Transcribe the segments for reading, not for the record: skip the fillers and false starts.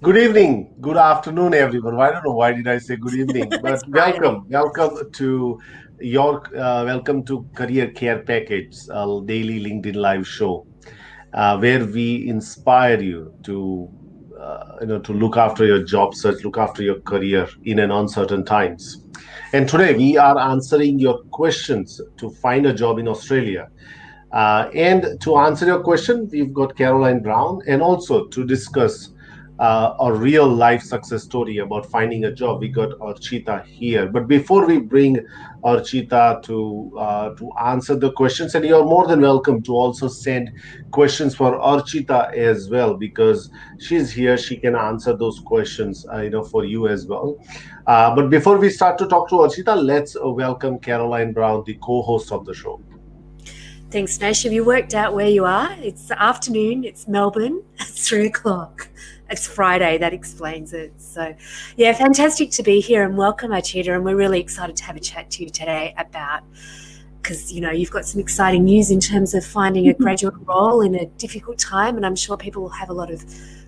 Good evening, good afternoon, everyone. I don't know why did I say good evening, but welcome to Career Care Package, a daily LinkedIn live show, where we inspire you to look after your job search, look after your career in an uncertain times. And today we are answering your questions to find a job in Australia. And to answer your question, we've got Caroline Brown, and also to discuss a real life success story about finding a job, we got Archita here. But before we bring Archita to answer the questions, and you're more than welcome to also send questions for Archita as well, because she's here, she can answer those questions for you as well. But before we start to talk to Archita, let's welcome Caroline Brown, the co-host of the show. Thanks, Nash. Have you worked out where you are? It's the afternoon, it's Melbourne, it's 3 o'clock. It's Friday, that explains it. So yeah, fantastic to be here, and welcome Archita, and we're really excited to have a chat to you today about, because you've got some exciting news in terms of finding a graduate role in a difficult time, and I'm sure people will have a lot of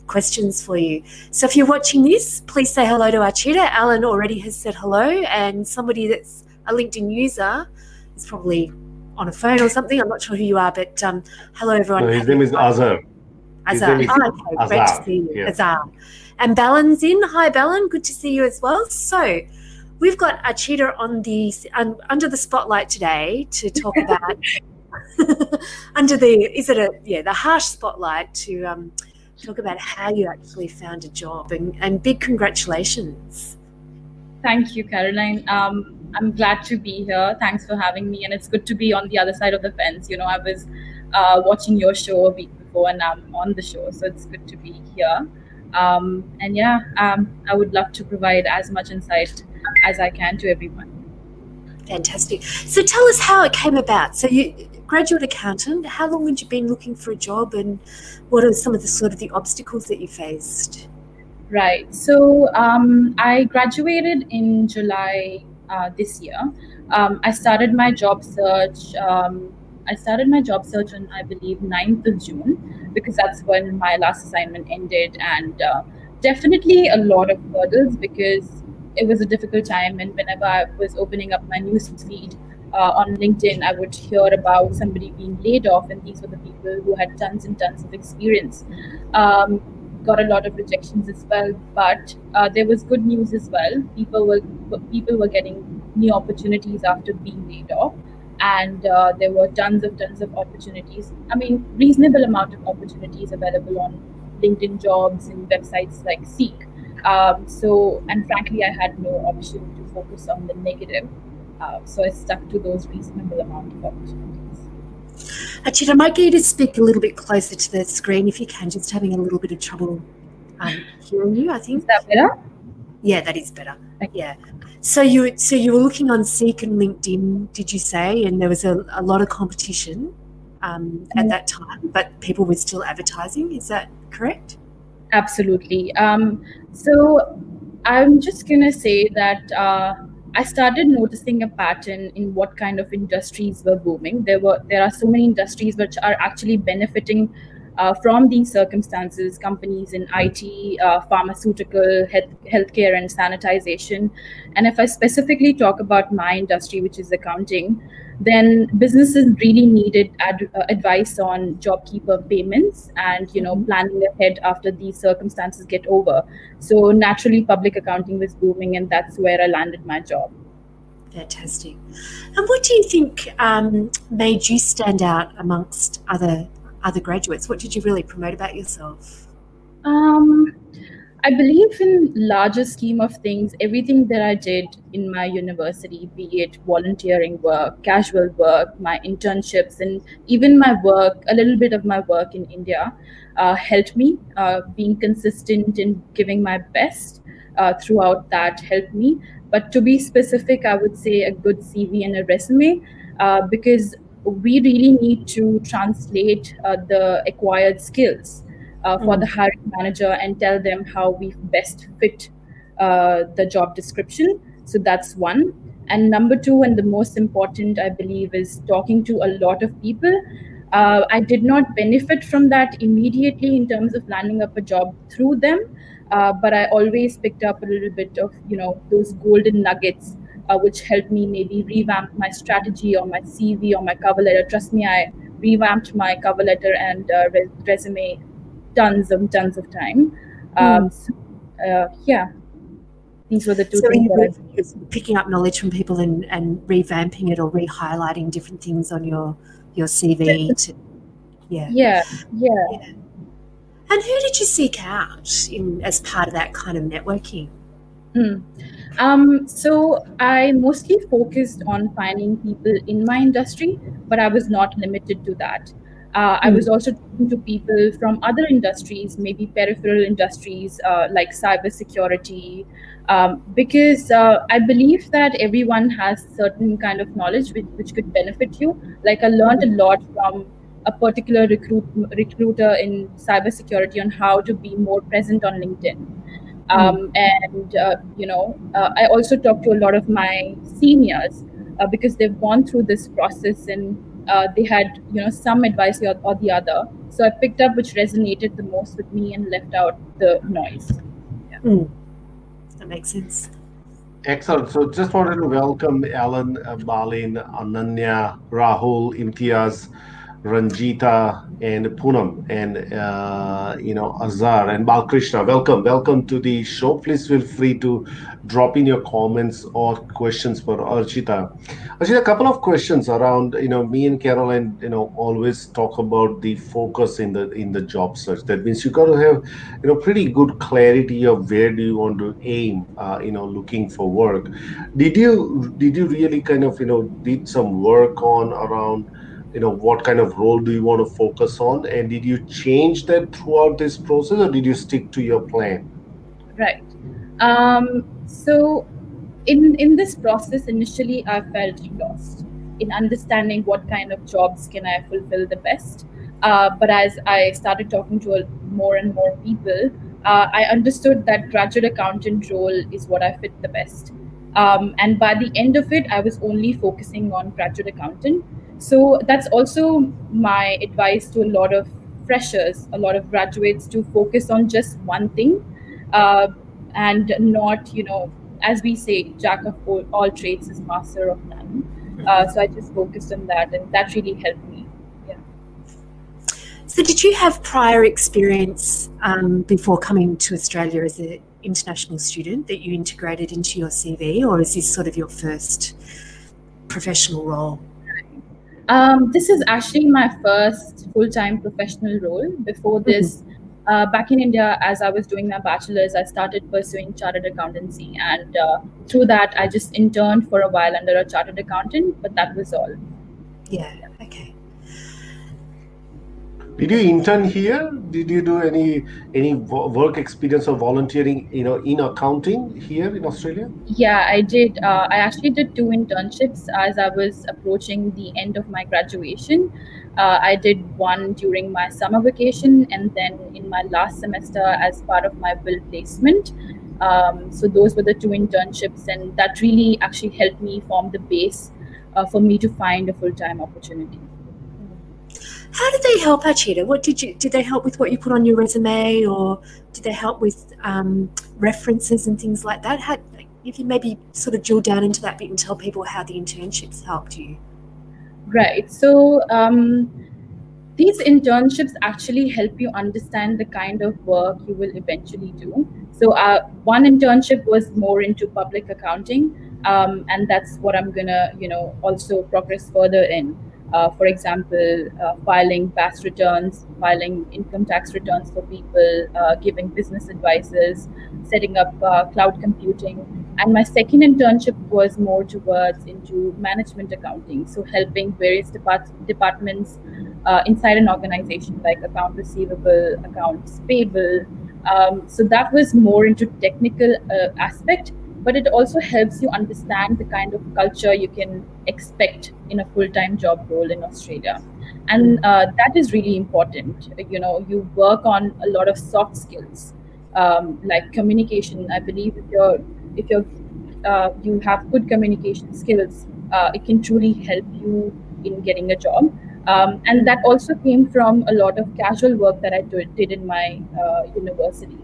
questions for you. So if you're watching this, please say hello to Archita. Alan already has said hello, and somebody that's a LinkedIn user is probably on a phone or something. I'm not sure who you are, but hello everyone. No, his name is Azhar. Azhar. Oh, okay. Great to see you. Yeah. Azhar. And Balan's in. Hi, Balan. Good to see you as well. So we've got Archita under the spotlight today to talk about the harsh spotlight to talk about how you actually found a job, and big congratulations. Thank you, Caroline. I'm glad to be here. Thanks for having me, and it's good to be on the other side of the fence. I was watching your show a week before, and I'm on the show, so it's good to be here. I would love to provide as much insight as I can to everyone. Fantastic. So tell us how it came about. So you, graduate accountant, how long had you been looking for a job, and what are some of the sort of the obstacles that you faced? Right. So I graduated in July this year. I started my job search on, I believe, 9th of June, because that's when my last assignment ended, and definitely a lot of hurdles because it was a difficult time, and whenever I was opening up my news feed on LinkedIn, I would hear about somebody being laid off, and these were the people who had tons and tons of experience. Got a lot of rejections as well, but there was good news as well. People were getting new opportunities after being laid off. And there were tons of opportunities. I mean, reasonable amount of opportunities available on LinkedIn Jobs and websites like Seek. And frankly, I had no option to focus on the negative. So I stuck to those reasonable amount of opportunities. Archita, I might get you to speak a little bit closer to the screen if you can. Just having a little bit of trouble hearing you, I think. Is that better? Yeah, that is better. Yeah. So you were looking on Seek and LinkedIn, did you say? And there was a lot of competition at that time, but people were still advertising. Is that correct? Absolutely. So I'm just going to say that I started noticing a pattern in what kind of industries were booming. There are so many industries which are actually benefiting from these circumstances, companies in IT, pharmaceutical, healthcare and sanitization. And if I specifically talk about my industry, which is accounting, then businesses really needed advice on JobKeeper payments and planning ahead after these circumstances get over. So naturally, public accounting was booming, and that's where I landed my job. Fantastic. And what do you think made you stand out amongst other graduates? What did you really promote about yourself? I believe in larger scheme of things, everything that I did in my university, be it volunteering work, casual work, my internships, and even my work, a little bit of my work in India, helped me. Being consistent in giving my best throughout that helped me. But to be specific, I would say a good CV and a resume, because we really need to translate the acquired skills for the hiring manager and tell them how we best fit the job description. So that's one. And number two, and the most important, I believe, is talking to a lot of people. I did not benefit from that immediately in terms of landing up a job through them, but I always picked up a little bit of, you know, those golden nuggets, which helped me maybe revamp my strategy or my CV or my cover letter. Trust me, I revamped my cover letter and resume tons of time. Yeah, these were the two things that I picking up knowledge from people and revamping it or re-highlighting different things on your CV. Yeah. And who did you seek out as part of that kind of networking? So I mostly focused on finding people in my industry, but I was not limited to that. I was also talking to people from other industries, maybe peripheral industries like cybersecurity, because I believe that everyone has certain kind of knowledge which could benefit you. Like I learned a lot from a particular recruiter in cybersecurity on how to be more present on LinkedIn. And, you know, I also talked to a lot of my seniors because they've gone through this process and they had, you know, some advice or the other. So I picked up which resonated the most with me and left out the noise. Yeah. That makes sense. Excellent. So just wanted to welcome Alan, Marlene, Ananya, Rahul, Imtiaz, Ranjita, and Poonam, and you know, Azhar and Balkrishna. Welcome to the show. Please feel free to drop in your comments or questions for Archita. Archita, a couple of questions around, you know, me and Caroline, you know, always talk about the focus in the job search. That means you got to have, you know, pretty good clarity of where do you want to aim, you know, looking for work. Did you really kind of, you know, did some work on around, you know, what kind of role do you want to focus on, and did you change that throughout this process, or did you stick to your plan? Right. So in this process, initially I felt lost in understanding what kind of jobs can I fulfill the best. But as I started talking to more and more people, I understood that graduate accountant role is what I fit the best. And by the end of it, I was only focusing on graduate accountant. So that's also my advice to a lot of freshers, a lot of graduates, to focus on just one thing and not, you know, as we say, jack of all trades is master of none. So I just focused on that, and that really helped me. Yeah. So did you have prior experience before coming to Australia as an international student that you integrated into your CV, or is this sort of your first professional role? This is actually my first full-time professional role. Before this, back in India, as I was doing my bachelor's, I started pursuing chartered accountancy. And through that, I just interned for a while under a chartered accountant, but that was all. Yeah, okay. Did you intern here? Did you do any work experience or volunteering, you know, in accounting here in Australia? Yeah, I did. I actually did 2 internships as I was approaching the end of my graduation. I did one during my summer vacation, and then in my last semester as part of my will placement. So those were the 2 internships, and that really actually helped me form the base for me to find a full-time opportunity. How did they help, Archita? What did they help with what you put on your resume, or did they help with references and things like that? How, if you maybe sort of drill down into that bit and tell people how the internships helped you. Right. So these internships actually help you understand the kind of work you will eventually do. So one internship was more into public accounting, and that's what I'm gonna, you know, also progress further in. For example, filing tax returns, filing income tax returns for people, giving business advices, setting up cloud computing. And my second internship was more towards into management accounting. So helping various departments inside an organization, like account receivable, accounts payable. So that was more into technical aspect, but it also helps you understand the kind of culture you can expect in a full-time job role in Australia. And that is really important. You know, you work on a lot of soft skills, like communication. I believe if you have good communication skills, it can truly help you in getting a job. And that also came from a lot of casual work that I did in my university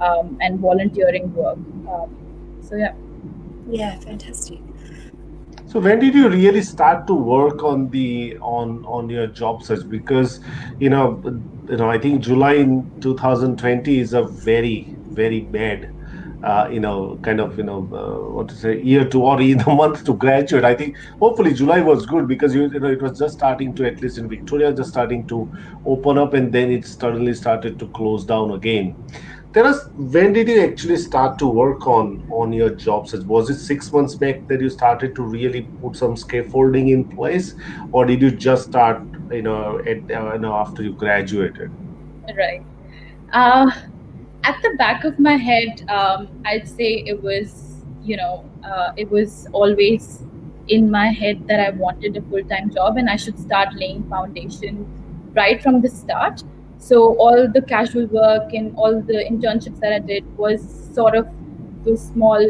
and volunteering work. So yeah. Yeah, fantastic. So when did you really start to work on the on your job search? Because you know, I think July in 2020 is a very, very bad year to or in the month to graduate. I think hopefully July was good because you know it was just starting to, at least in Victoria, just starting to open up, and then it suddenly started to close down again. Tell us, when did you actually start to work on your job search? Was it 6 months back that you started to really put some scaffolding in place, or did you just start after you graduated? Right. At the back of my head, I'd say it was, it was always in my head that I wanted a full-time job and I should start laying foundation right from the start. So all the casual work and all the internships that I did was sort of those small,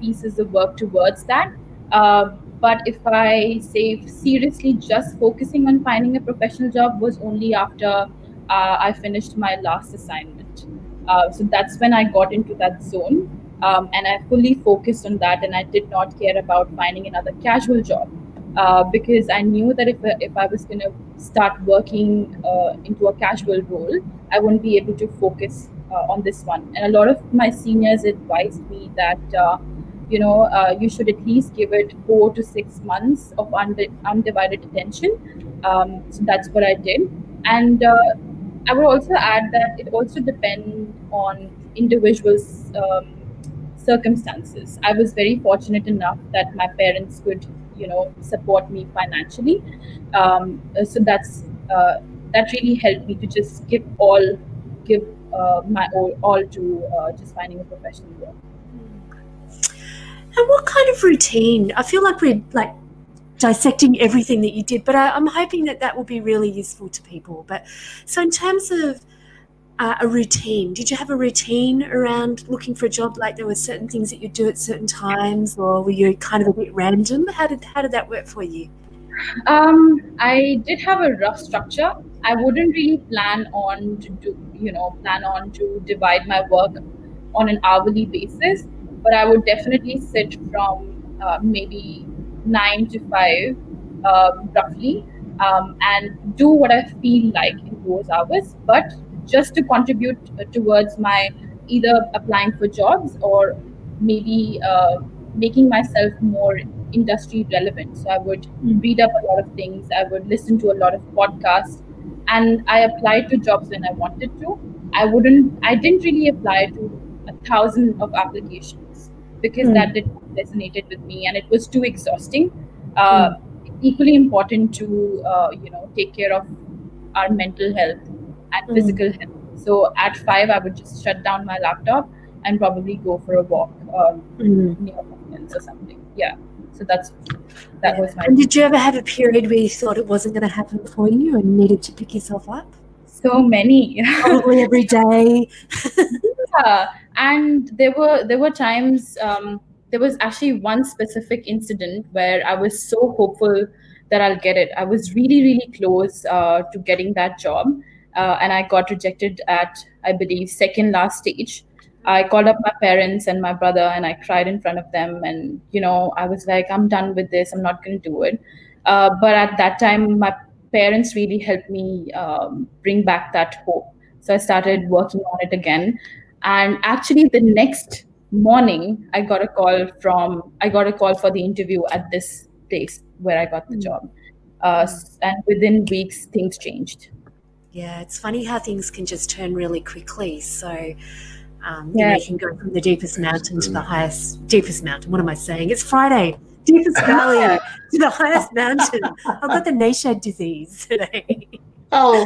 pieces of work towards that. But if I say seriously, just focusing on finding a professional job was only after I finished my last assignment. So that's when I got into that zone, and I fully focused on that, and I did not care about finding another casual job because I knew that if I was going to start working into a casual role, I wouldn't be able to focus on this one. And a lot of my seniors advised me that, you should at least give it 4 to 6 months of undivided attention. So that's what I did. And I would also add that it also depends on individuals' circumstances. I was very fortunate enough that my parents could, support me financially. So that really helped me to just give my all to just finding a professional work. And what kind of routine? I feel like we're like dissecting everything that you did, but I'm hoping that will be really useful to people. But so in terms of a routine, did you have a routine around looking for a job? Like there were certain things that you do at certain times, or were you kind of a bit random? How did that work for you? I did have a rough structure. I wouldn't really plan on to divide my work on an hourly basis, but I would definitely sit from maybe 9 to 5 roughly, and do what I feel like in those hours, but just to contribute towards my either applying for jobs or maybe making myself more industry relevant. So I would read up a lot of things, I would listen to a lot of podcasts, and I applied to jobs when I wanted to. I didn't really apply to 1,000 of applications because that didn't resonated with me and it was too exhausting. Equally important to take care of our mental health and physical health. So at 5 I would just shut down my laptop and probably go for a walk near mountains or something. Yeah, so that was my. And did you ever have a period where you thought it wasn't going to happen for you and needed to pick yourself up? So many. Probably every day. Yeah. And there were times. There was actually one specific incident where I was so hopeful that I'll get it. I was really, really close to getting that job. And I got rejected at, I believe, second last stage. I called up my parents and my brother and I cried in front of them. And, I was like, I'm done with this. I'm not going to do it. But at that time, my parents really helped me bring back that hope. So I started working on it again. And actually the next morning I got a call for the interview at this place where I got the job. And within weeks, things changed. Yeah, it's funny how things can just turn really quickly. So you can go from the deepest mountain to the highest, deepest mountain. What am I saying? It's Friday. Deepest valley to the highest mountain. I've got the Neshad disease today. Oh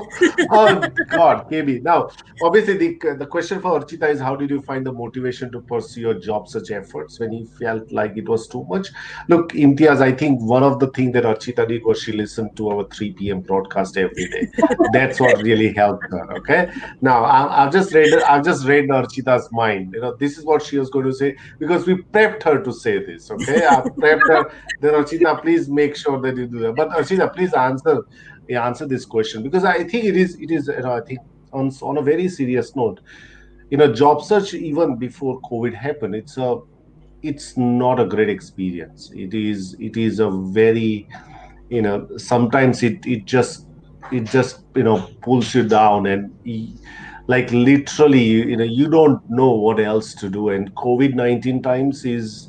God, KB. Now, obviously, the question for Archita is, how did you find the motivation to pursue your job search efforts when you felt like it was too much? Look, Imtiaz, I think one of the things that Archita did was she listened to our 3 p.m. broadcast every day. That's what really helped her. Okay. Now, I've just read Archita's mind. You know, this is what she was going to say because we prepped her to say this. Okay, I prepped her. Then Archita, please make sure that you do that. But Archita, please answer this question, because I think it is I think on a very serious note, job search, even before COVID happened, it's not a great experience. It is a very, sometimes it just pulls you down, and like literally you don't know what else to do, and COVID-19 times is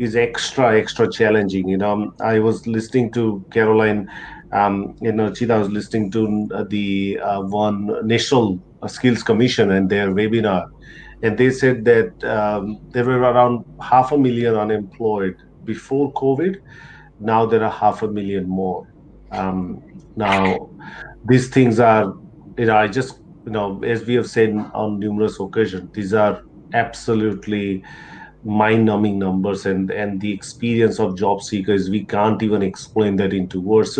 extra challenging. I was listening to Caroline, Archita was listening to the one National Skills Commission and their webinar, and they said that there were around 500,000 unemployed before COVID. Now there are 500,000 more. Now these things are, as we have said on numerous occasions, these are absolutely mind-numbing numbers, and the experience of job seekers, we can't even explain that into words.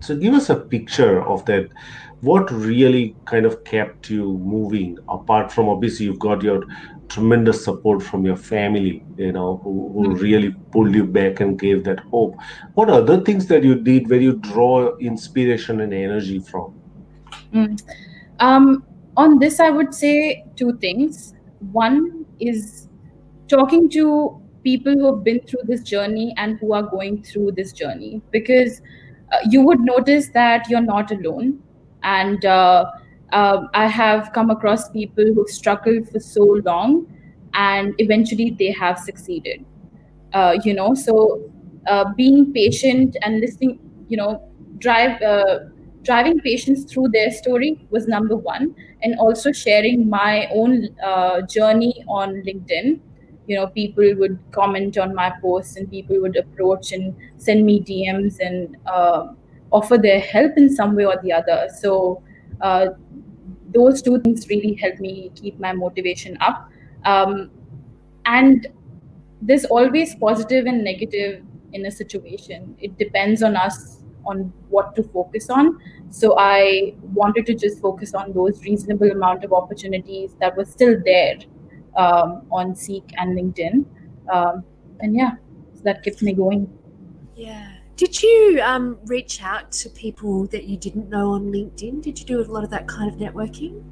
So give us a picture of that. What really kind of kept you moving, apart from obviously you've got your tremendous support from your family, who really pulled you back and gave that hope. What other things that you did where you draw inspiration and energy from? On this, I would say two things. One is talking to people who have been through this journey and who are going through this journey, because you would notice that you're not alone. And I have come across people who've struggled for so long and eventually they have succeeded. So being patient and listening, driving patients through their story was number one. And also sharing my own journey on LinkedIn. People would comment on my posts, and people would approach and send me DMs and offer their help in some way or the other. So those two things really helped me keep my motivation up. And there's always positive and negative in a situation. It depends on us on what to focus on. So I wanted to just focus on those reasonable amount of opportunities that were still there on Seek and LinkedIn, so that keeps me going. Yeah. Did you reach out to people that you didn't know on LinkedIn? Did you do a lot of that kind of networking?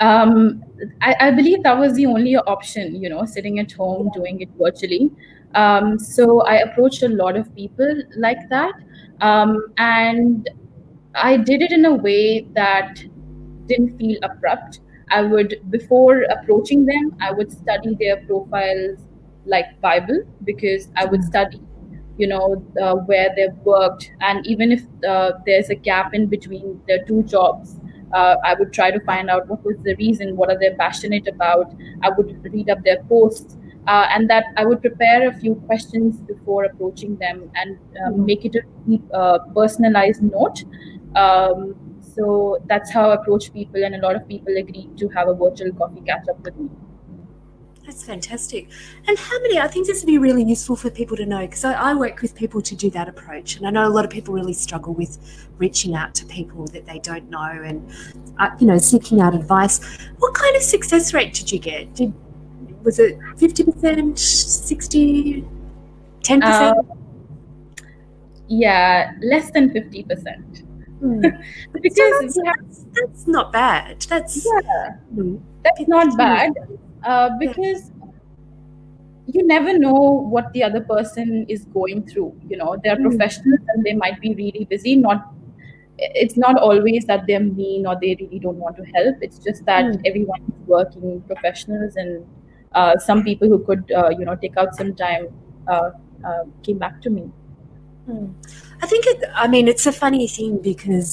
I believe that was the only option, sitting at home doing it virtually. So I approached a lot of people like that, and I did it in a way that didn't feel abrupt. I would, before approaching them, I would study their profiles like Bible, because I would study, where they've worked. And even if there's a gap in between their two jobs, I would try to find out what was the reason, what are they passionate about. I would read up their posts, and that I would prepare a few questions before approaching them and make it a personalized note. So that's how I approach people, and a lot of people agreed to have a virtual coffee catch-up with me. That's fantastic. And how many, I think this would be really useful for people to know, because I work with people to do that approach, and I know a lot of people really struggle with reaching out to people that they don't know and, seeking out advice. What kind of success rate did you get? Was it 50%, 60%, 10%? Less than 50%. Because that's not bad. That's not bad, because you never know what the other person is going through. They're professionals and they might be really busy. It's not always that they're mean or they really don't want to help. It's just that everyone is working, professionals, and some people who could take out some time came back to me. I think it's a funny thing because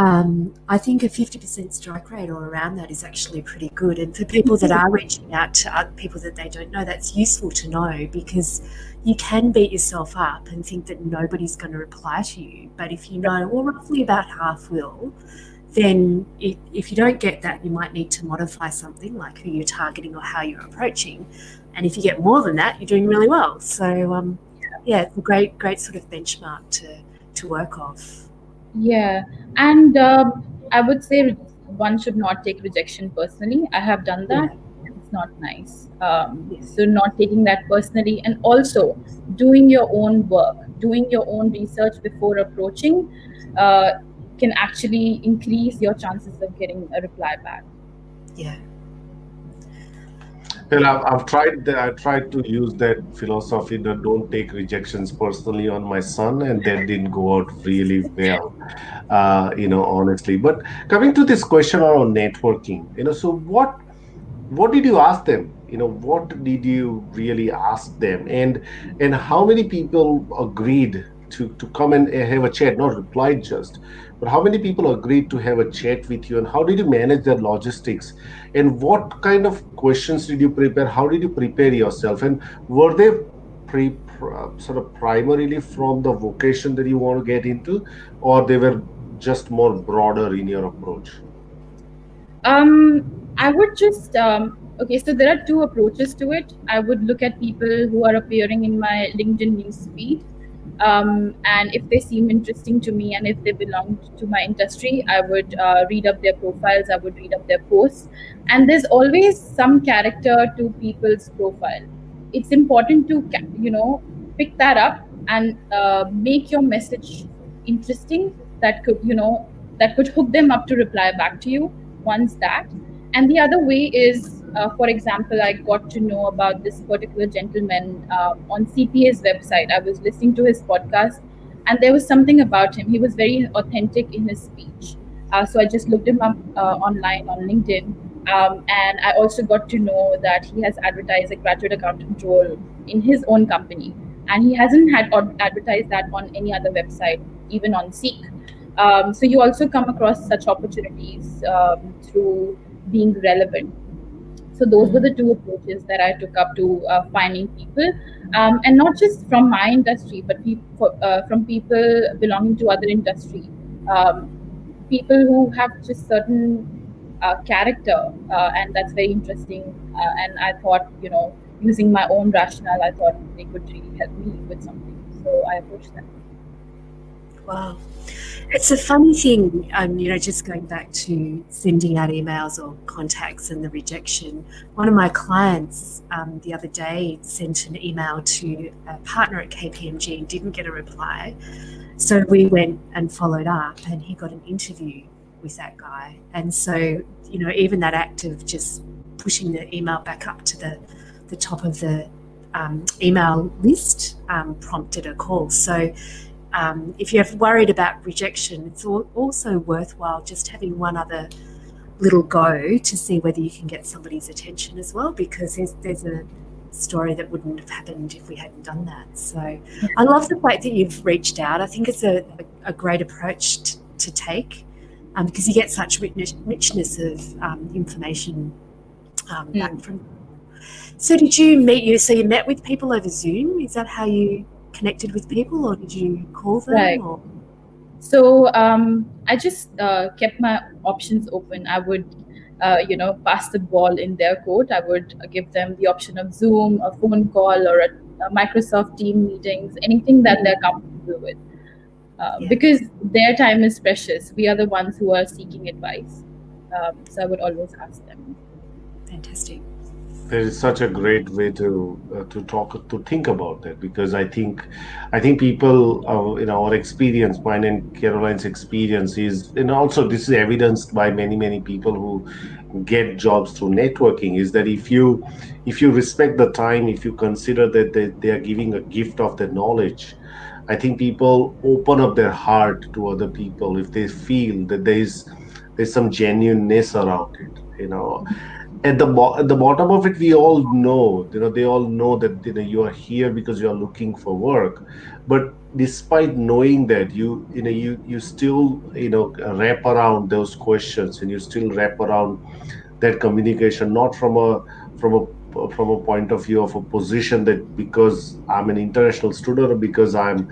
I think a 50% strike rate or around that is actually pretty good. And for people that are reaching out to other people that they don't know, that's useful to know, because you can beat yourself up and think that nobody's going to reply to you. But if you know, well, roughly about half will, then if you don't get that, you might need to modify something like who you're targeting or how you're approaching. And if you get more than that, you're doing really well. So, yeah, it's a great sort of benchmark to work off. Yeah, and I would say one should not take rejection personally. I have done that. It's not nice. So not taking that personally, and also doing your own work, doing your own research before approaching can actually increase your chances of getting a reply back. Yeah. Well, I tried to use that philosophy that don't take rejections personally on my son, and that didn't go out really well, honestly. But coming to this question around networking, so what did you ask them? What did you really ask them? And how many people agreed to come and have a chat, not reply just, but how many people agreed to have a chat with you, and how did you manage their logistics, and what kind of questions did you prepare? How did you prepare yourself, and were they sort of primarily from the vocation that you want to get into, or they were just more broader in your approach? I would just okay, so there are two approaches to it. I would look at people who are appearing in my LinkedIn newsfeed. And if they seem interesting to me and if they belong to my industry, I would read up their profiles, I would read up their posts. And there's always some character to people's profile. It's important to, pick that up and make your message interesting. That could hook them up to reply back to you once that. And the other way is, for example, I got to know about this particular gentleman on CPA's website. I was listening to his podcast and there was something about him. He was very authentic in his speech. So I just looked him up online on LinkedIn. And I also got to know that he has advertised a graduate accountant role in his own company. And he hasn't had advertised that on any other website, even on Seek. So you also come across such opportunities through being relevant. So those were the two approaches that I took up to finding people, and not just from my industry, but from people belonging to other industry, people who have just certain character, and that's very interesting. And I thought, using my own rationale, I thought they could really help me with something. So I approached them. Wow. It's a funny thing, just going back to sending out emails or contacts and the rejection. One of my clients the other day sent an email to a partner at KPMG and didn't get a reply. So we went and followed up and he got an interview with that guy. And so, even that act of just pushing the email back up to the top of the email list prompted a call. So if you're worried about rejection, it's also worthwhile just having one other little go to see whether you can get somebody's attention as well, because there's a story that wouldn't have happened if we hadn't done that. So I love the fact that you've reached out. I think it's a great approach to take, because you get such richness of information back from. So you met with people over Zoom? Is that how you connected with people, or did you call them? Right. So I just kept my options open. I would, pass the ball in their court. I would give them the option of Zoom, a phone call, or a Microsoft Team meetings, anything that they're comfortable with, because their time is precious. We are the ones who are seeking advice. So I would always ask them. Fantastic. That is such a great way to think about that, because I think people in our experience, mine and Caroline's experience is, and also this is evidenced by many people who get jobs through networking, is that if you respect the time, if you consider that they are giving a gift of their knowledge, I think people open up their heart to other people if they feel that there's some genuineness around it, At the bottom of it, we all know, they all know that you are here because you are looking for work, but despite knowing that, you still wrap around those questions, and you still wrap around that communication, not from a point of view of a position that because I'm an international student, or because I've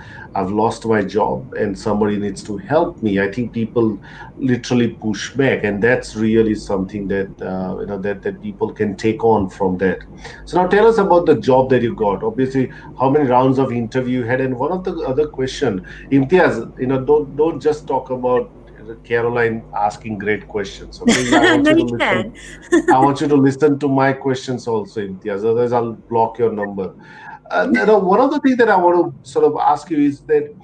lost my job and somebody needs to help me. I think people literally push back, and that's really something that that people can take on from that. So now tell us about the job that you got. Obviously, how many rounds of interview you had, and one of the other question, Imtiaz, don't just talk about Caroline asking great questions. Okay? I want you to listen to my questions also, Imtiaz. Otherwise, I'll block your number. One of the things that I want to sort of ask you is that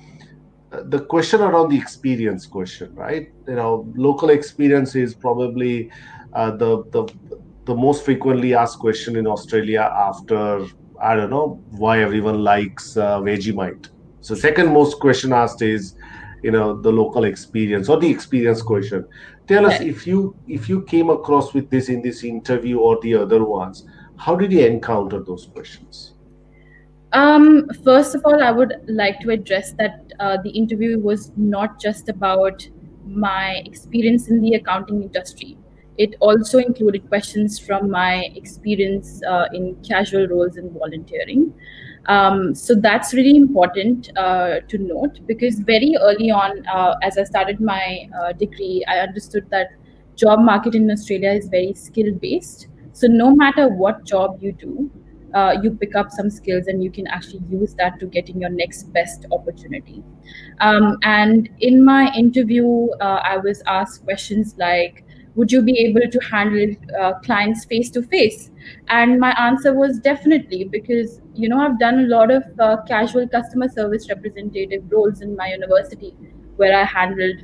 the question around the experience question, right? Local experience is probably the most frequently asked question in Australia after, I don't know, why everyone likes Vegemite. So second most question asked is, the local experience or the experience question. Tell us, if you came across with this in this interview or the other ones, how did you encounter those questions? First of all, I would like to address that the interview was not just about my experience in the accounting industry. It also included questions from my experience in casual roles and volunteering. So that's really important to note, because very early on, as I started my degree, I understood that job market in Australia is very skill based. So no matter what job you do, you pick up some skills and you can actually use that to get in your next best opportunity. And in my interview, I was asked questions like, would you be able to handle clients face to face? And my answer was definitely, because I've done a lot of casual customer service representative roles in my university, where I handled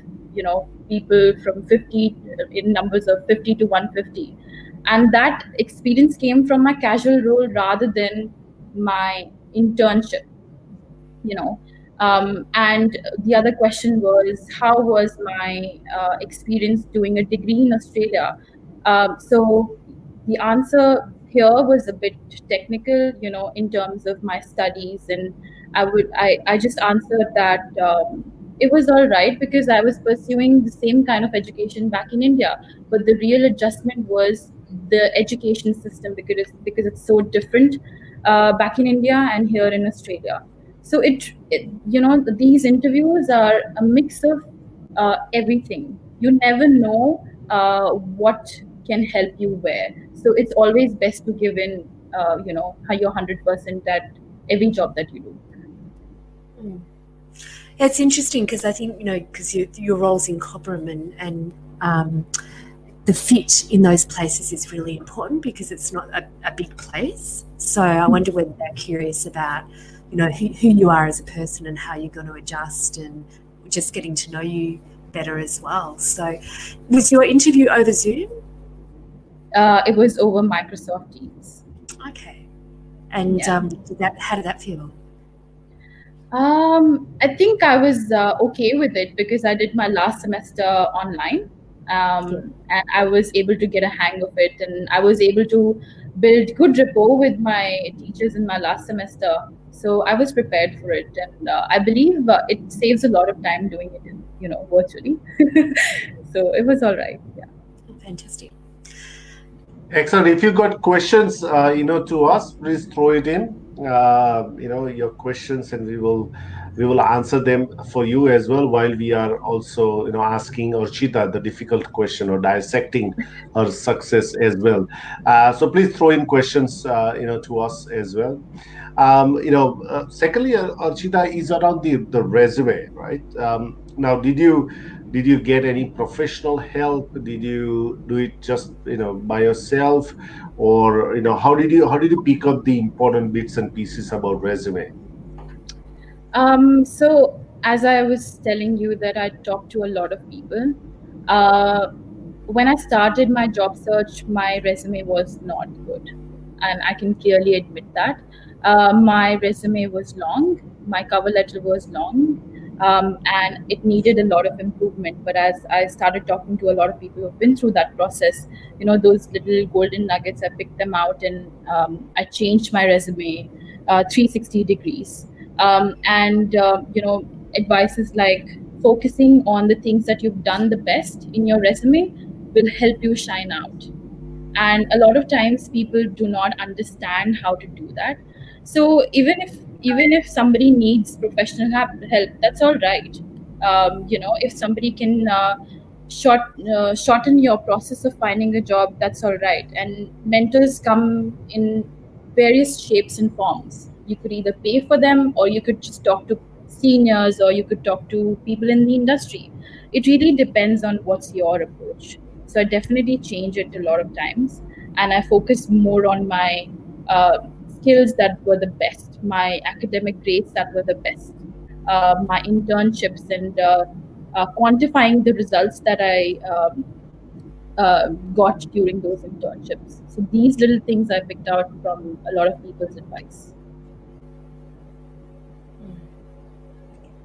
people from 50 in numbers of 50 to 150, and that experience came from my casual role rather than my internship. And the other question was, how was my experience doing a degree in Australia? So the answer here was a bit technical, in terms of my studies, and I just answered that it was all right, because I was pursuing the same kind of education back in India, but the real adjustment was the education system, because it's so different back in India and here in Australia. So these interviews are a mix of everything. You never know what can help you where. So it's always best to give in, your 100% at every job that you do. Mm. It's interesting, because I think, because your roles in Cobram and the fit in those places is really important, because it's not a big place. So I wonder whether they're curious about who you are as a person and how you're going to adjust, and just getting to know you better as well. So was your interview over Zoom? It was over Microsoft Teams. Okay. And how did that feel? I think I was okay with it, because I did my last semester online, and I was able to get a hang of it, and I was able to build good rapport with my teachers in my last semester. So I was prepared for it, and I believe it saves a lot of time doing it, virtually. So it was all right. Yeah. Fantastic. Excellent. If you've got questions, to us, please throw it in. Your questions, and we will answer them for you as well, while we are also asking Archita the difficult question, or dissecting her success as well. So please throw in questions to us as well. Secondly, Archita, is around the resume, right? Now, did you get any professional help? Did you do it just by yourself, or how did you pick up the important bits and pieces about resume? So as I was telling you, that I talked to a lot of people. When I started my job search, my resume was not good, and I can clearly admit that. My resume was long, my cover letter was long, and it needed a lot of improvement. But as I started talking to a lot of people who've been through that process, those little golden nuggets, I picked them out, and I changed my resume 360 degrees. Advices like focusing on the things that you've done the best in your resume will help you shine out. And a lot of times people do not understand how to do that. So even if somebody needs professional help, that's all right. If somebody can shorten your process of finding a job, that's all right. And mentors come in various shapes and forms. You could either pay for them, or you could just talk to seniors, or you could talk to people in the industry. It really depends on what's your approach. So I definitely change it a lot of times, and I focus more on my skills that were the best, my academic grades that were the best, my internships, and quantifying the results that I got during those internships. So these little things I picked out from a lot of people's advice.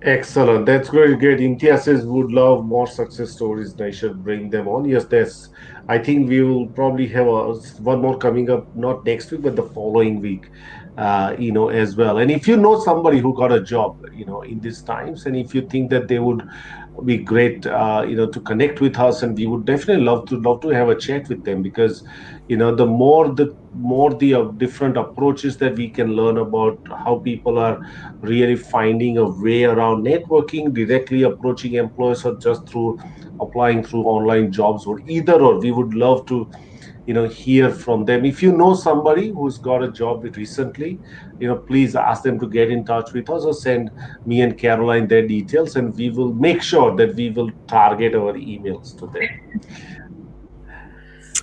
Excellent. That's very great. India's would love more success stories. They should bring them on. Yes, that's. I think we will probably have one more coming up, not next week, but the following week, as well. And if you know somebody who got a job, in these times, and if you think that they would be great, to connect with us, and we would definitely love to have a chat with them, because, the more different approaches that we can learn about how people are really finding a way around networking, directly approaching employers, or just through applying through online jobs, or either or. We would love to hear from them. If you know somebody who's got a job recently, please ask them to get in touch with us, or send me and Caroline their details, and we will make sure that we will target our emails to them.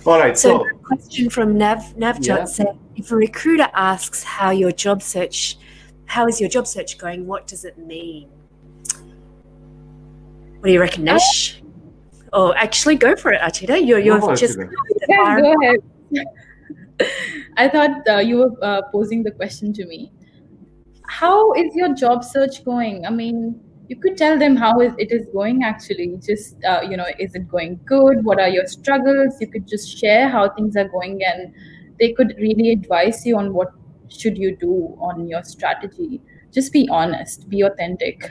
All right. So a question from Navjot said, if a recruiter asks how is your job search going, what does it mean? What do you reckon, Nash? Oh, actually, go for it, Archita. Go ahead. I thought you were posing the question to me. How is your job search going? I mean, you could tell them how it is going, actually. Just, is it going good? What are your struggles? You could just share how things are going, and they could really advise you on what should you do on your strategy. Just be honest. Be authentic.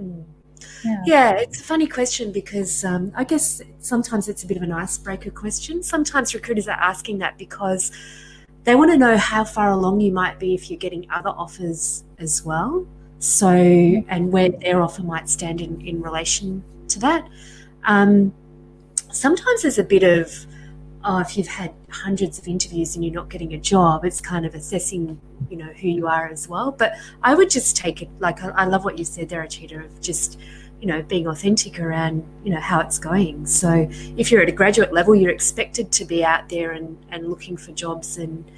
Mm. Yeah, it's a funny question, because I guess sometimes it's a bit of an icebreaker question. Sometimes recruiters are asking that because they want to know how far along you might be if you're getting other offers as well. So, and where their offer might stand in relation to that. Sometimes there's a bit of, if you've had hundreds of interviews and you're not getting a job, it's kind of assessing, who you are as well. But I would just take it, like, I love what you said there, Archita, of just, being authentic around, how it's going. So if you're at a graduate level, you're expected to be out there and looking for jobs and,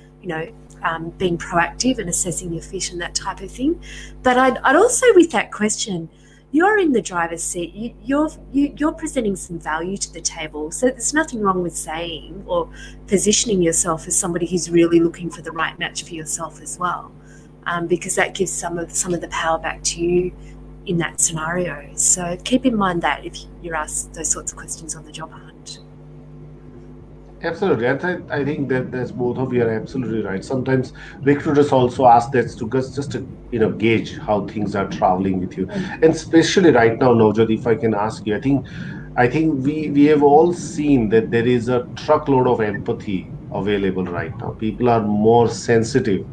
being proactive and assessing your fit and that type of thing. But I'd also, with that question, you're in the driver's seat, you're presenting some value to the table. So there's nothing wrong with saying or positioning yourself as somebody who's really looking for the right match for yourself as well, because that gives some of the power back to you in that scenario. So keep in mind that if you're asked those sorts of questions on the job hunt. Absolutely. I think that that's both of you are absolutely right. Sometimes recruiters also ask that to just to gauge how things are traveling with you. And especially right now, Navjot, if I can ask you, I think we have all seen that there is a truckload of empathy available right now. People are more sensitive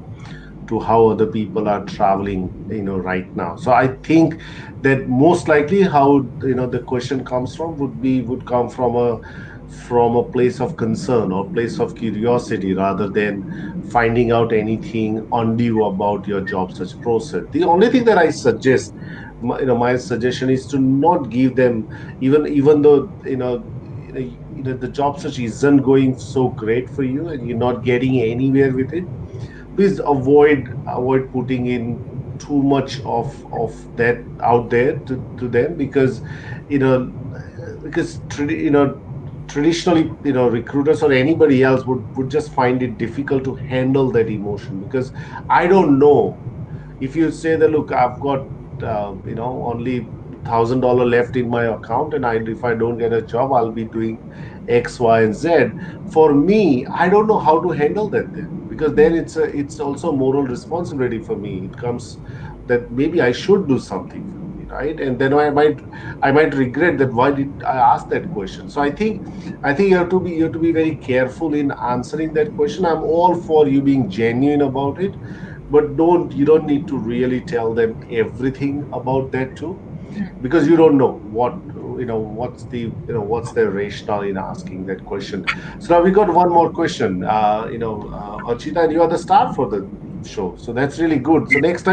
to how other people are traveling, right now. So I think that most likely how the question comes from would come from a place of concern or place of curiosity, rather than finding out anything undue about your job search process. The only thing that I suggest, my suggestion is to not give them, even though the job search isn't going so great for you and you're not getting anywhere with it, please avoid putting in too much of that out there to them, because traditionally, recruiters or anybody else would just find it difficult to handle that emotion. Because I don't know, if you say that, look, I've got, only $1,000 left in my account, and if I don't get a job, I'll be doing X, Y, and Z. For me, I don't know how to handle that then. because then it's also a moral responsibility for me. It comes that maybe I should do something for me, right? And then I might regret that why did I ask that question. So I think you have to be very careful in answering that question. I'm all for you being genuine about it, but you don't need to really tell them everything about that too, because you don't know what's the rationale in asking that question. So now we got one more question. Archita, and you are the star for the show, so that's really good. So next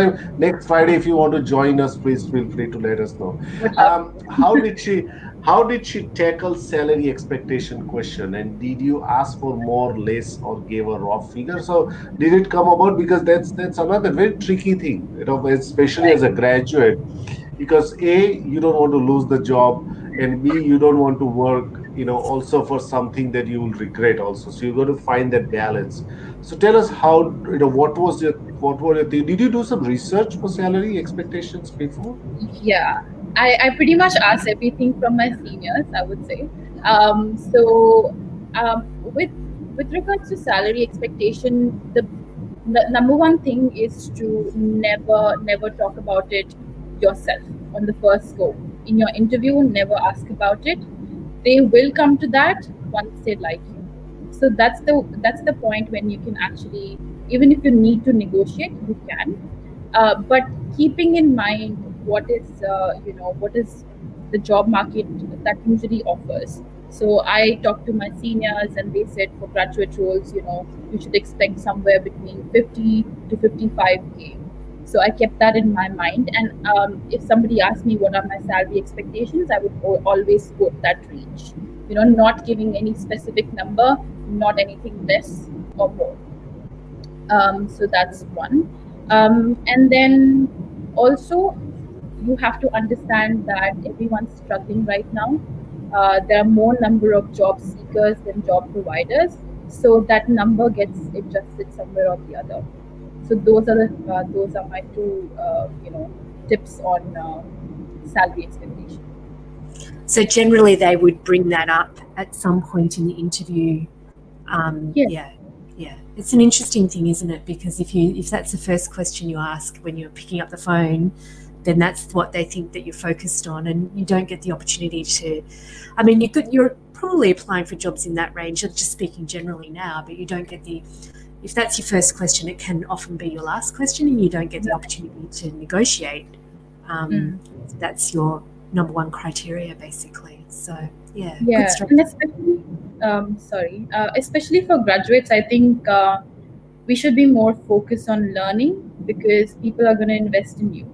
Friday, if you want to join us, please feel free to let us know. How did she tackle salary expectation question, and did you ask for more, less, or gave a raw figure? So did it come about? Because that's another very tricky thing, especially as a graduate, because A, you don't want to lose the job, and B, you don't want to work also for something that you will regret also. So you've got to find that balance. So tell us how, did you do some research for salary expectations before? Yeah, I pretty much asked everything from my seniors, I would say. With regards to salary expectation, the number one thing is to never talk about it yourself on the first go. In your interview, never ask about it. They will come to that once they like you. So that's the point when you can actually, even if you need to negotiate, you can. But keeping in mind what is the job market that usually offers. So I talked to my seniors, and they said for graduate roles, you should expect somewhere between 50 to 55K. So I kept that in my mind, and if somebody asked me what are my salary expectations, I would always quote that range. Not giving any specific number, not anything less or more. So that's one. And then also, you have to understand that everyone's struggling right now. There are more number of job seekers than job providers, so that number gets adjusted somewhere or the other. So those are my two tips on salary expectation. So generally, they would bring that up at some point in the interview. Yeah. It's an interesting thing, isn't it? Because if that's the first question you ask when you're picking up the phone, then that's what they think that you're focused on, and you don't get the opportunity to. I mean, you're probably applying for jobs in that range. I'm just speaking generally now, but you don't get the. If that's your first question, it can often be your last question, and you don't get the opportunity to negotiate. So that's your number one criteria, basically. So yeah, and especially especially for graduates, I think we should be more focused on learning, because people are going to invest in you.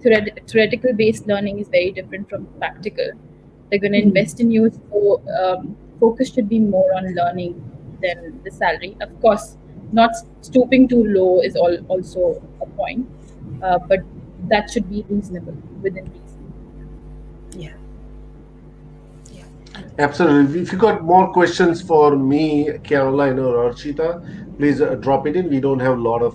Theoretical based learning is very different from practical. They're going to invest in you, so. Focus should be more on learning than the salary. Of course, not stooping too low is also a point, but that should be reasonable, within reason. Yeah. Absolutely. If you got more questions for me, Caroline or Archita, please drop it in. We don't have a lot of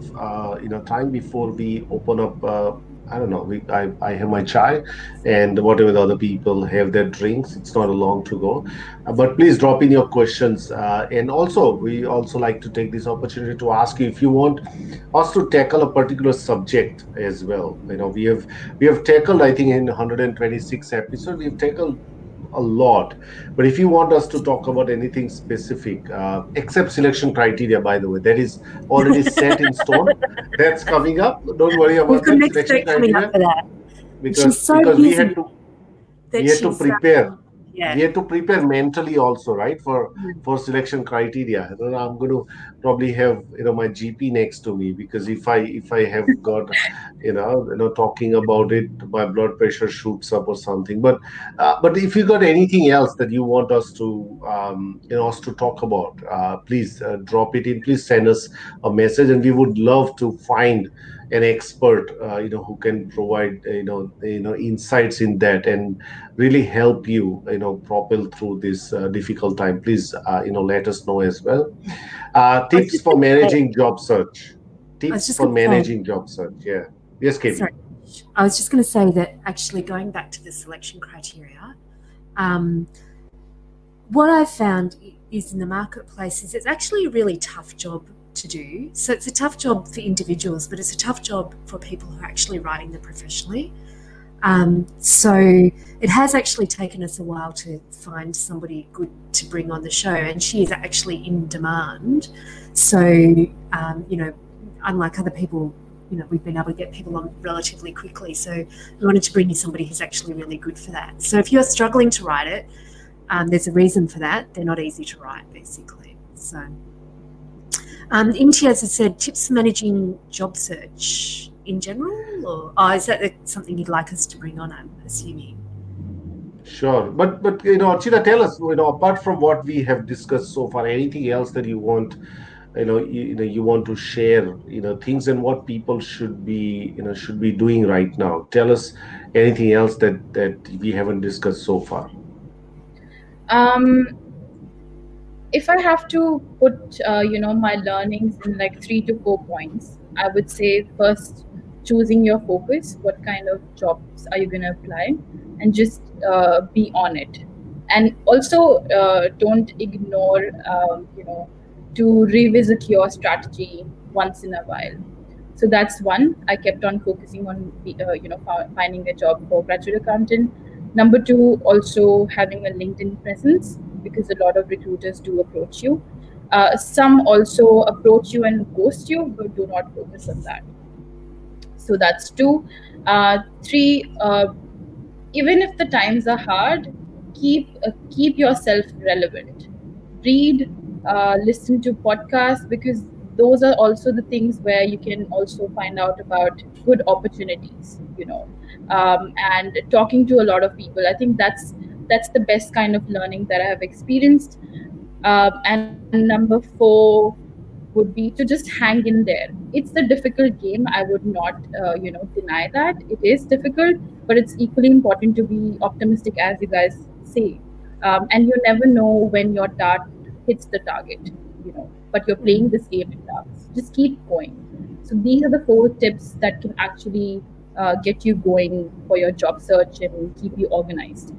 time before we open up. I have my chai, and whatever the other people have their drinks. It's not a long to go, but please drop in your questions. And also, we also like to take this opportunity to ask you if you want us to tackle a particular subject as well. We have tackled, I think, in 126 episodes, we've tackled a lot, but if you want us to talk about anything specific, except selection criteria, by the way, that is already set in stone. That's coming up. Don't worry about that selection criteria, because we had to prepare. Yeah. We had to prepare mentally also, right, for selection criteria. I'm going to probably have my GP next to me, because if I have got talking about it, my blood pressure shoots up or something. But if you got anything else that you want us to talk about, please drop it in. Please send us a message, and we would love to find an expert who can provide insights in that and really help you propel through this difficult time. Please let us know as well. Tips for managing job search. Yeah. Yes, Katie. Sorry. I was just going to say that, actually, going back to the selection criteria, what I found is in the marketplace is it's actually a really tough job to do. So it's a tough job for individuals, but it's a tough job for people who are actually writing them professionally. So it has actually taken us a while to find somebody good to bring on the show, and she is actually in demand. So, you know, unlike other people, you know, we've been able to get people on relatively quickly. So we wanted to bring you somebody who's actually really good for that. So if you're struggling to write it, there's a reason for that. They're not easy to write, basically. So Imtiaz has said, tips for managing job search in general, or is that something you'd like us to bring on, I'm assuming? Sure. But you know, Archita, tell us, you know, apart from what we have discussed so far, anything else that you want, you want to share, you know, things and what people should be, you know, should be doing right now. Tell us anything else that we haven't discussed so far. If I have to put, my learnings in like 3 to 4 points, I would say first, choosing your focus, what kind of jobs are you going to apply, and just be on it. And also don't ignore, to revisit your strategy once in a while. So that's one. I kept on focusing on, finding a job for graduate accountant. Number two, also having a LinkedIn presence, because a lot of recruiters do approach you. Some also approach you and ghost you, but do not focus on that. So that's two. Three, even if the times are hard, keep yourself relevant. Read, listen to podcasts, because those are also the things where you can also find out about good opportunities, and talking to a lot of people. I think that's the best kind of learning that I have experienced. And number four would be to just hang in there. It's a difficult game. I would not, deny that. It is difficult, but it's equally important to be optimistic, as you guys say. And you never know when your dart hits the target, but you're playing this game in darts. Just keep going. So these are the four tips that can actually get you going for your job search and keep you organized.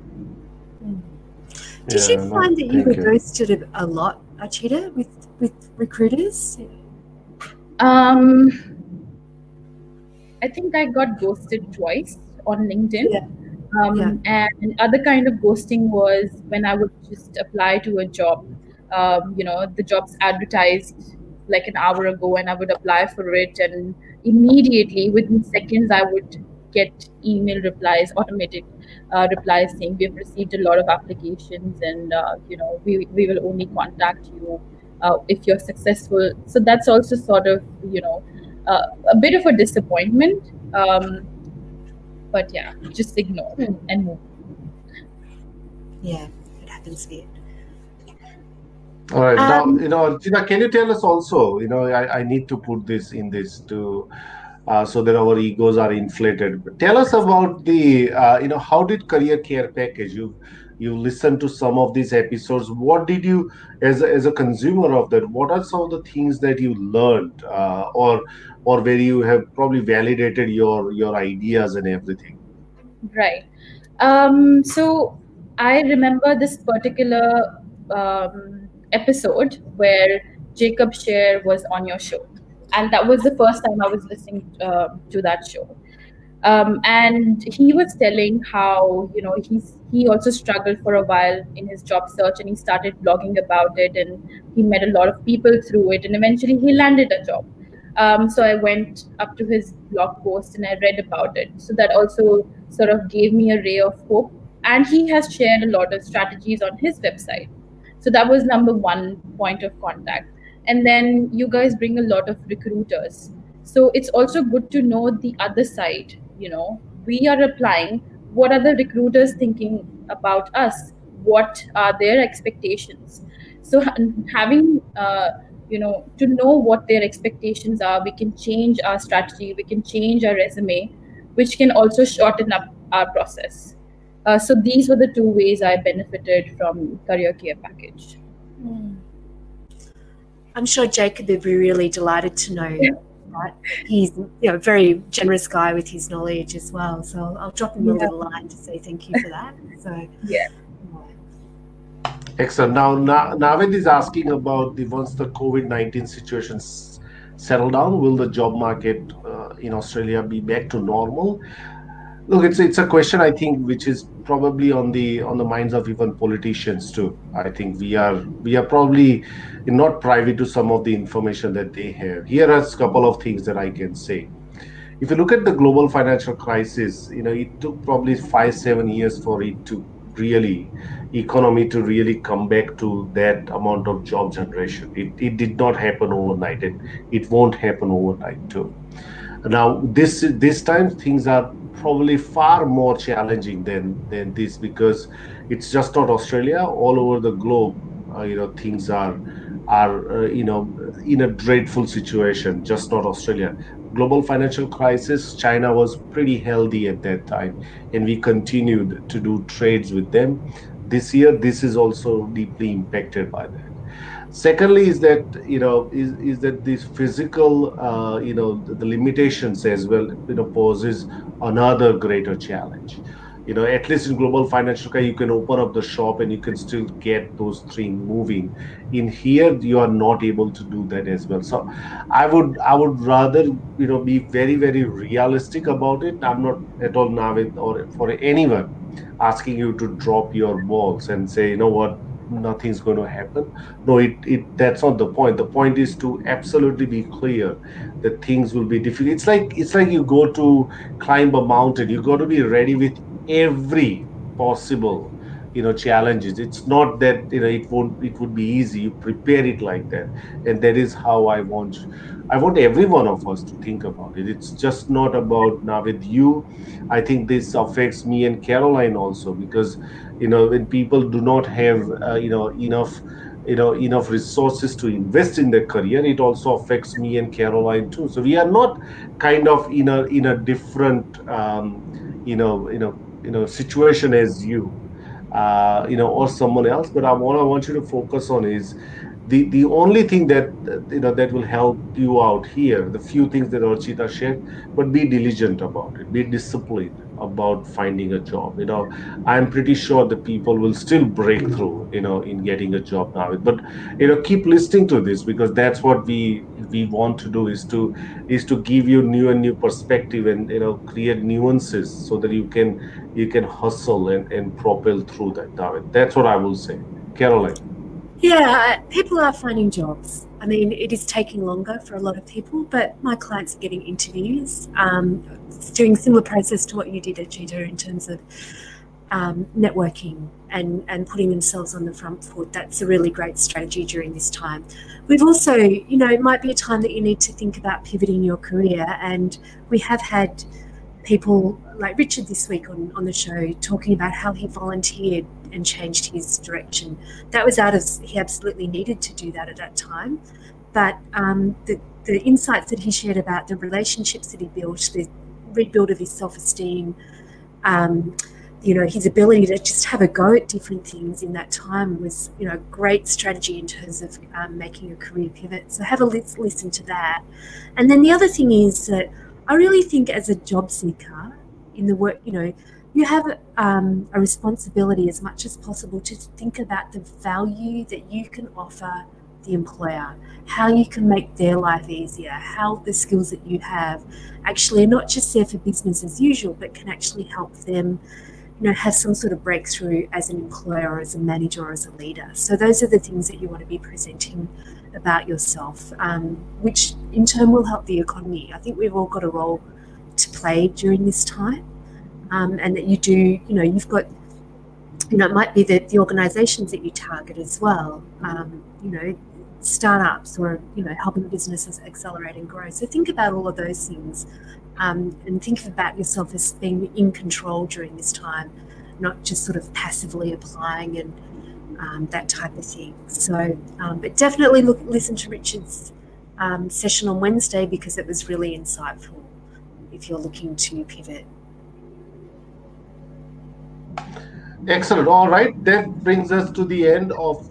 Did you find that you were ghosted a lot, Archita, with recruiters? I think I got ghosted twice on LinkedIn. Yeah. And other kind of ghosting was when I would just apply to a job. The job's advertised like an hour ago, and I would apply for it, and immediately within seconds I would get email replies, automated replies saying we've received a lot of applications, and we will only contact you if you're successful. So that's also sort of a bit of a disappointment, but yeah, just ignore and move. Yeah, it happens here. All right, now, Archita, can you tell us also, I need to put this in this too, so that our egos are inflated. But tell us about the, how did Career Care Package, you listened to some of these episodes. What did you, as a consumer of that, what are some of the things that you learned or where you have probably validated your ideas and everything? Right. So I remember this particular episode where Jacob Sher was on your show, and that was the first time I was listening to that show, and he was telling how he also struggled for a while in his job search, and he started blogging about it, and he met a lot of people through it, and eventually he landed a job. So I went up to his blog post and I read about it, so that also sort of gave me a ray of hope, and he has shared a lot of strategies on his website. So that was number one point of contact. And then you guys bring a lot of recruiters. So it's also good to know the other side. We are applying. What are the recruiters thinking about us? What are their expectations? So having, to know what their expectations are, we can change our strategy, we can change our resume, which can also shorten up our process. So these were the two ways I benefited from Career Care Package. I'm sure Jacob would be really delighted to know that. He's a very generous guy with his knowledge as well. So I'll drop him a little line to say thank you for that. So yeah. Excellent. Now, Navid is asking about once the COVID-19 situation settle down, will the job market in Australia be back to normal? Look, it's a question I think which is probably on the minds of even politicians too. I think we are probably not privy to some of the information that they have. Here are a couple of things that I can say. If you look at the global financial crisis, it took probably 5-7 years for it to economy to really come back to that amount of job generation. It did not happen overnight, and it won't happen overnight too. Now this time things are probably far more challenging than this, because it's just not Australia. All over the globe, things are in a dreadful situation, just not Australia. Global financial crisis, China was pretty healthy at that time, and we continued to do trades with them. This year, this is also deeply impacted by that. Secondly, is that is that these physical the limitations as well poses another greater challenge. At least in global financial care, you can open up the shop and you can still get those things moving. In here, you are not able to do that as well. So I would rather be very, very realistic about it. I'm not at all, Navid, or for anyone asking you to drop your balls and say, you know what, nothing's going to happen. No, that's not the point. The point is to absolutely be clear that things will be difficult. It's like you go to climb a mountain. You got to be ready with every possible challenges. It's not that it would be easy. You prepare it like that, and that is how I want every one of us to think about it. It's just not about Navid, you. I think this affects me and Caroline also, because when people do not have enough resources to invest in their career, it also affects me and Caroline too. So we are not kind of in a different situation as you or someone else. But what I want you to focus on is the only thing that that will help you out here, the few things that Archita shared. But be diligent about it, be disciplined about finding a job. I'm pretty sure the people will still break through in getting a job now. But keep listening to this, because that's what we want to do, is to give you new perspective and create nuances so that you can hustle and propel through that, David. That's what I will say. Caroline. Yeah, people are finding jobs. I mean, it is taking longer for a lot of people, but my clients are getting interviews. It's doing similar process to what you did, Archita, in terms of networking and putting themselves on the front foot. That's a really great strategy during this time. We've also, it might be a time that you need to think about pivoting your career, and we have had people like Richard this week on the show talking about how he volunteered and changed his direction. That was he absolutely needed to do that at that time. But the insights that he shared about the relationships that he built, the rebuild of his self-esteem, his ability to just have a go at different things in that time was, a great strategy in terms of making a career pivot. So have a listen to that. And then the other thing is that I really think as a job seeker in the work, you have a responsibility as much as possible to think about the value that you can offer the employer, how you can make their life easier, how the skills that you have actually are not just there for business as usual, but can actually help them have some sort of breakthrough as an employer or as a manager or as a leader. So those are the things that you want to be presenting about yourself, which in turn will help the economy. I think we've all got a role to play during this time. And that you do, you've got, it might be that the organisations that you target as well, startups or, helping businesses accelerate and grow. So think about all of those things and think about yourself as being in control during this time, not just sort of passively applying and that type of thing. So, but definitely listen to Richard's session on Wednesday, because it was really insightful if you're looking to pivot. Excellent. All right. That brings us to the end of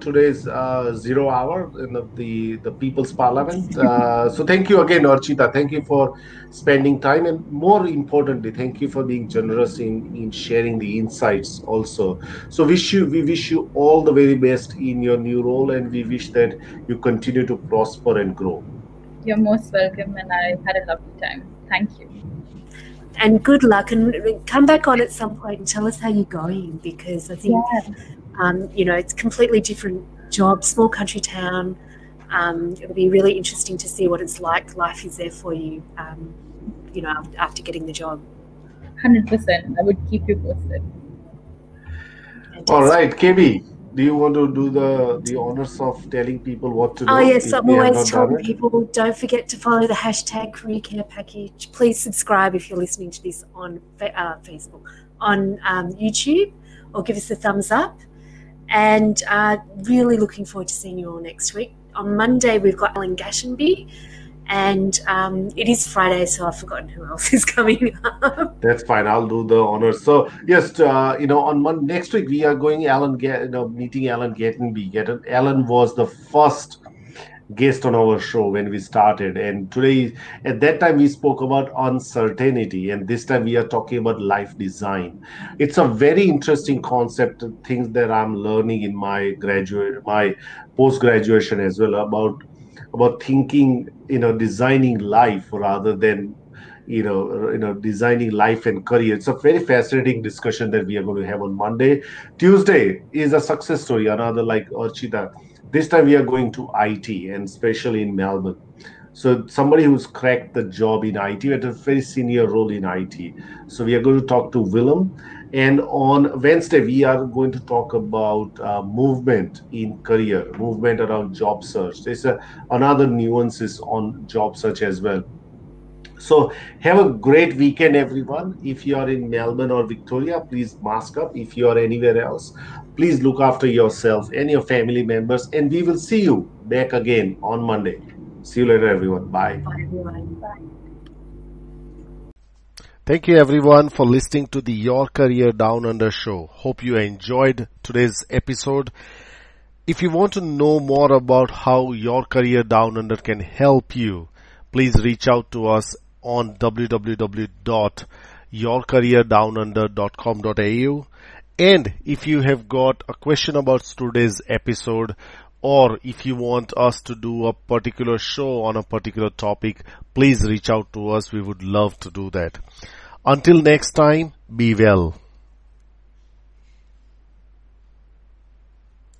today's 0 hour in the People's Parliament. So thank you again, Archita. Thank you for spending time. And more importantly, thank you for being generous in sharing the insights also. So we wish you all the very best in your new role, and we wish that you continue to prosper and grow. You're most welcome, and I had a lovely time. Thank you. And good luck, and come back on at some point and tell us how you're going, because I think, you know, it's completely different job, small country town. It'll be really interesting to see what it's like. Life is there for you, you know, after getting the job. 100%. I would keep you posted. Fantastic. All right, KB, do you want to do the honors of telling people what to do? Oh, yes, I'm always telling people, don't forget to follow the hashtag Career Care Package. Please subscribe if you're listening to this on Facebook, on YouTube, or give us a thumbs up. And really looking forward to seeing you all next week. On Monday, we've got Alan Gashenby, and it is Friday, so I've forgotten who else is coming up. That's fine. I'll do the honors. So yes, you know, on Monday next week we are going meeting Alan Gashenby. Alan was the first guest on our show when we started, and today at that time we spoke about uncertainty, and this time we are talking about life design. It's a very interesting concept, things that I'm learning in my post-graduation as well, about thinking, you know, designing life rather than, you know, designing life and career. It's a very fascinating discussion that we are going to have on Monday. Tuesday is a success story, another like Archita. This time we are going to IT, and especially in Melbourne. So somebody who's cracked the job in IT, at a very senior role in IT. So we are going to talk to Willem. And on Wednesday, we are going to talk about movement in career, movement around job search. There's another nuances on job search as well. So have a great weekend, everyone. If you are in Melbourne or Victoria, please mask up. If you are anywhere else, please look after yourself and your family members. And we will see you back again on Monday. See you later, everyone. Bye. Bye, everyone. Bye. Thank you, everyone, for listening to the Your Career Down Under show. Hope you enjoyed today's episode. If you want to know more about how Your Career Down Under can help you, please reach out to us on www.yourcareerdownunder.com.au. And if you have got a question about today's episode, or if you want us to do a particular show on a particular topic, please reach out to us. We would love to do that. Until next time, be well.